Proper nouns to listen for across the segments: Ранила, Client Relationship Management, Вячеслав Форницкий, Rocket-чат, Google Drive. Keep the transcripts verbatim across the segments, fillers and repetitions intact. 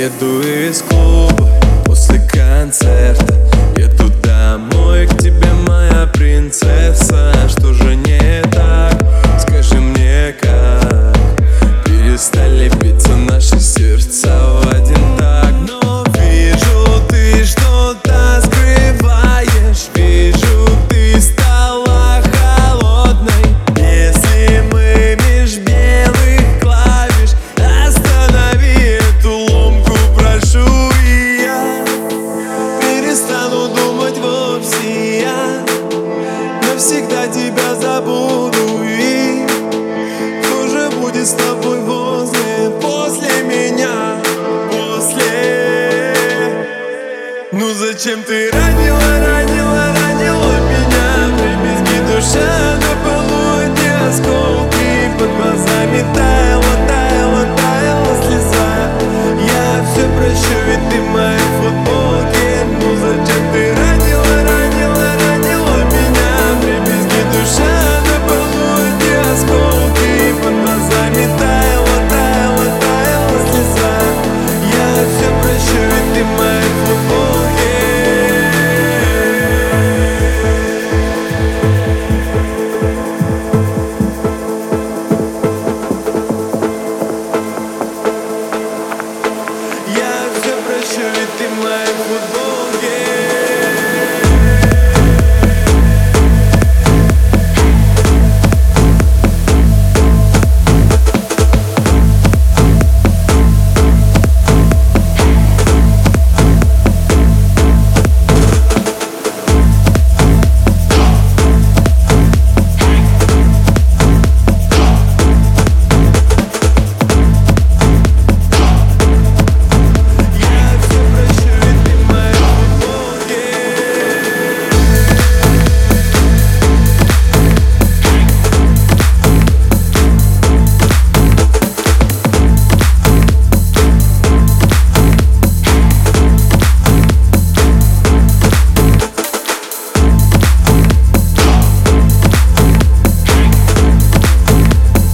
Еду из клуба после концерта, еду домой к тебе, моя принцесса. Что же не так, скажи мне как? Перестали биться наши сердца в один так. Но вижу, ты что-то скрываешь, вижу, ты стала холодной. Если мы меж белых клавиш, останови эту ломку, прошу, и я перестану думать вовсе. Я навсегда тебя забуду, и кто же будет с тобой возле, после меня, после? Ну зачем ты ранила, ранила, ранила меня? Прибезги душа на полу, эти осколки под глазами таяла, таяла, таяла слеза. Я все прощу, ведь ты в моей футболке. Ну зачем ты ранила, ранила, ранила меня? Прибезги душа на полу, эти осколки под глазами таяла, таяла, таяла слеза. Я все прощу, ведь ты в моей футболке. Я все прощу,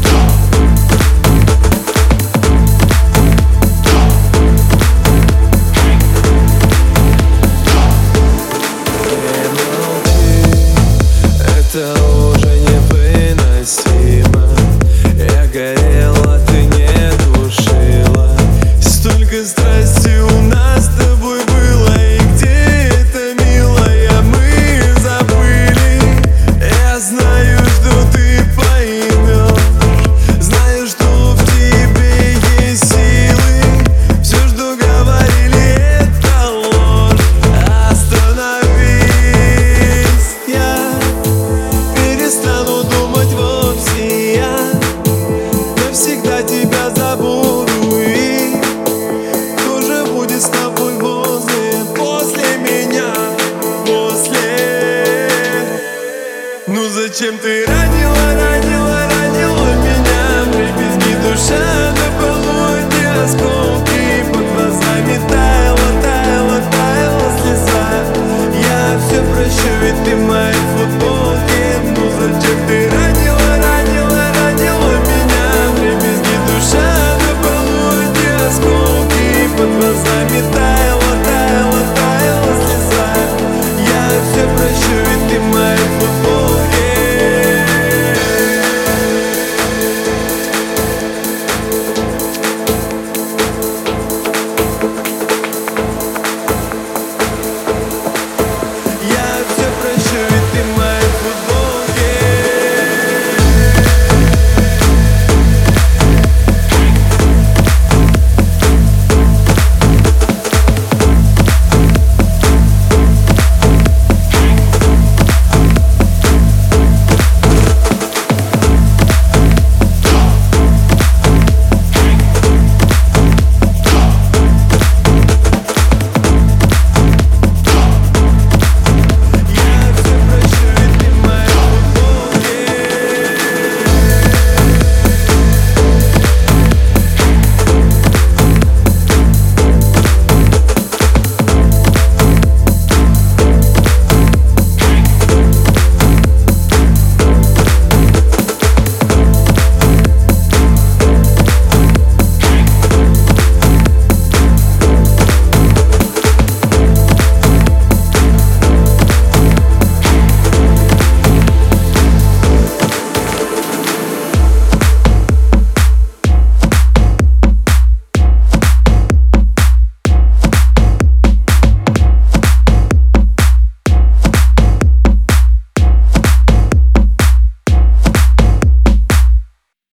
ведь ты в моей футболке. Я все прощу, ведь ты в моей футболке. Понял, ты, это уже невыносимо. Я горела, ты не тушила. Столько страсти у нас с тобой было, и где это, милая, мы забыли. Я знаю, что ты поймешь, знаю, что в тебе есть силы. Все, что говорили, это ложь. Остановись, я перестану думать вовсе. Я навсегда тебя забуду, и кто же будет с тобой возле, после меня, после? Ну зачем ты ранила, ранила, ранила меня? Прибезги душа на полу, эти осколки под глазами таяла, таяла, таяла слеза. Я все прощу, ведь ты в моей футболке. Ну зачем ты ранила, ранила, ранила меня? Прибезги душа на полу, эти осколки под глазами таяла.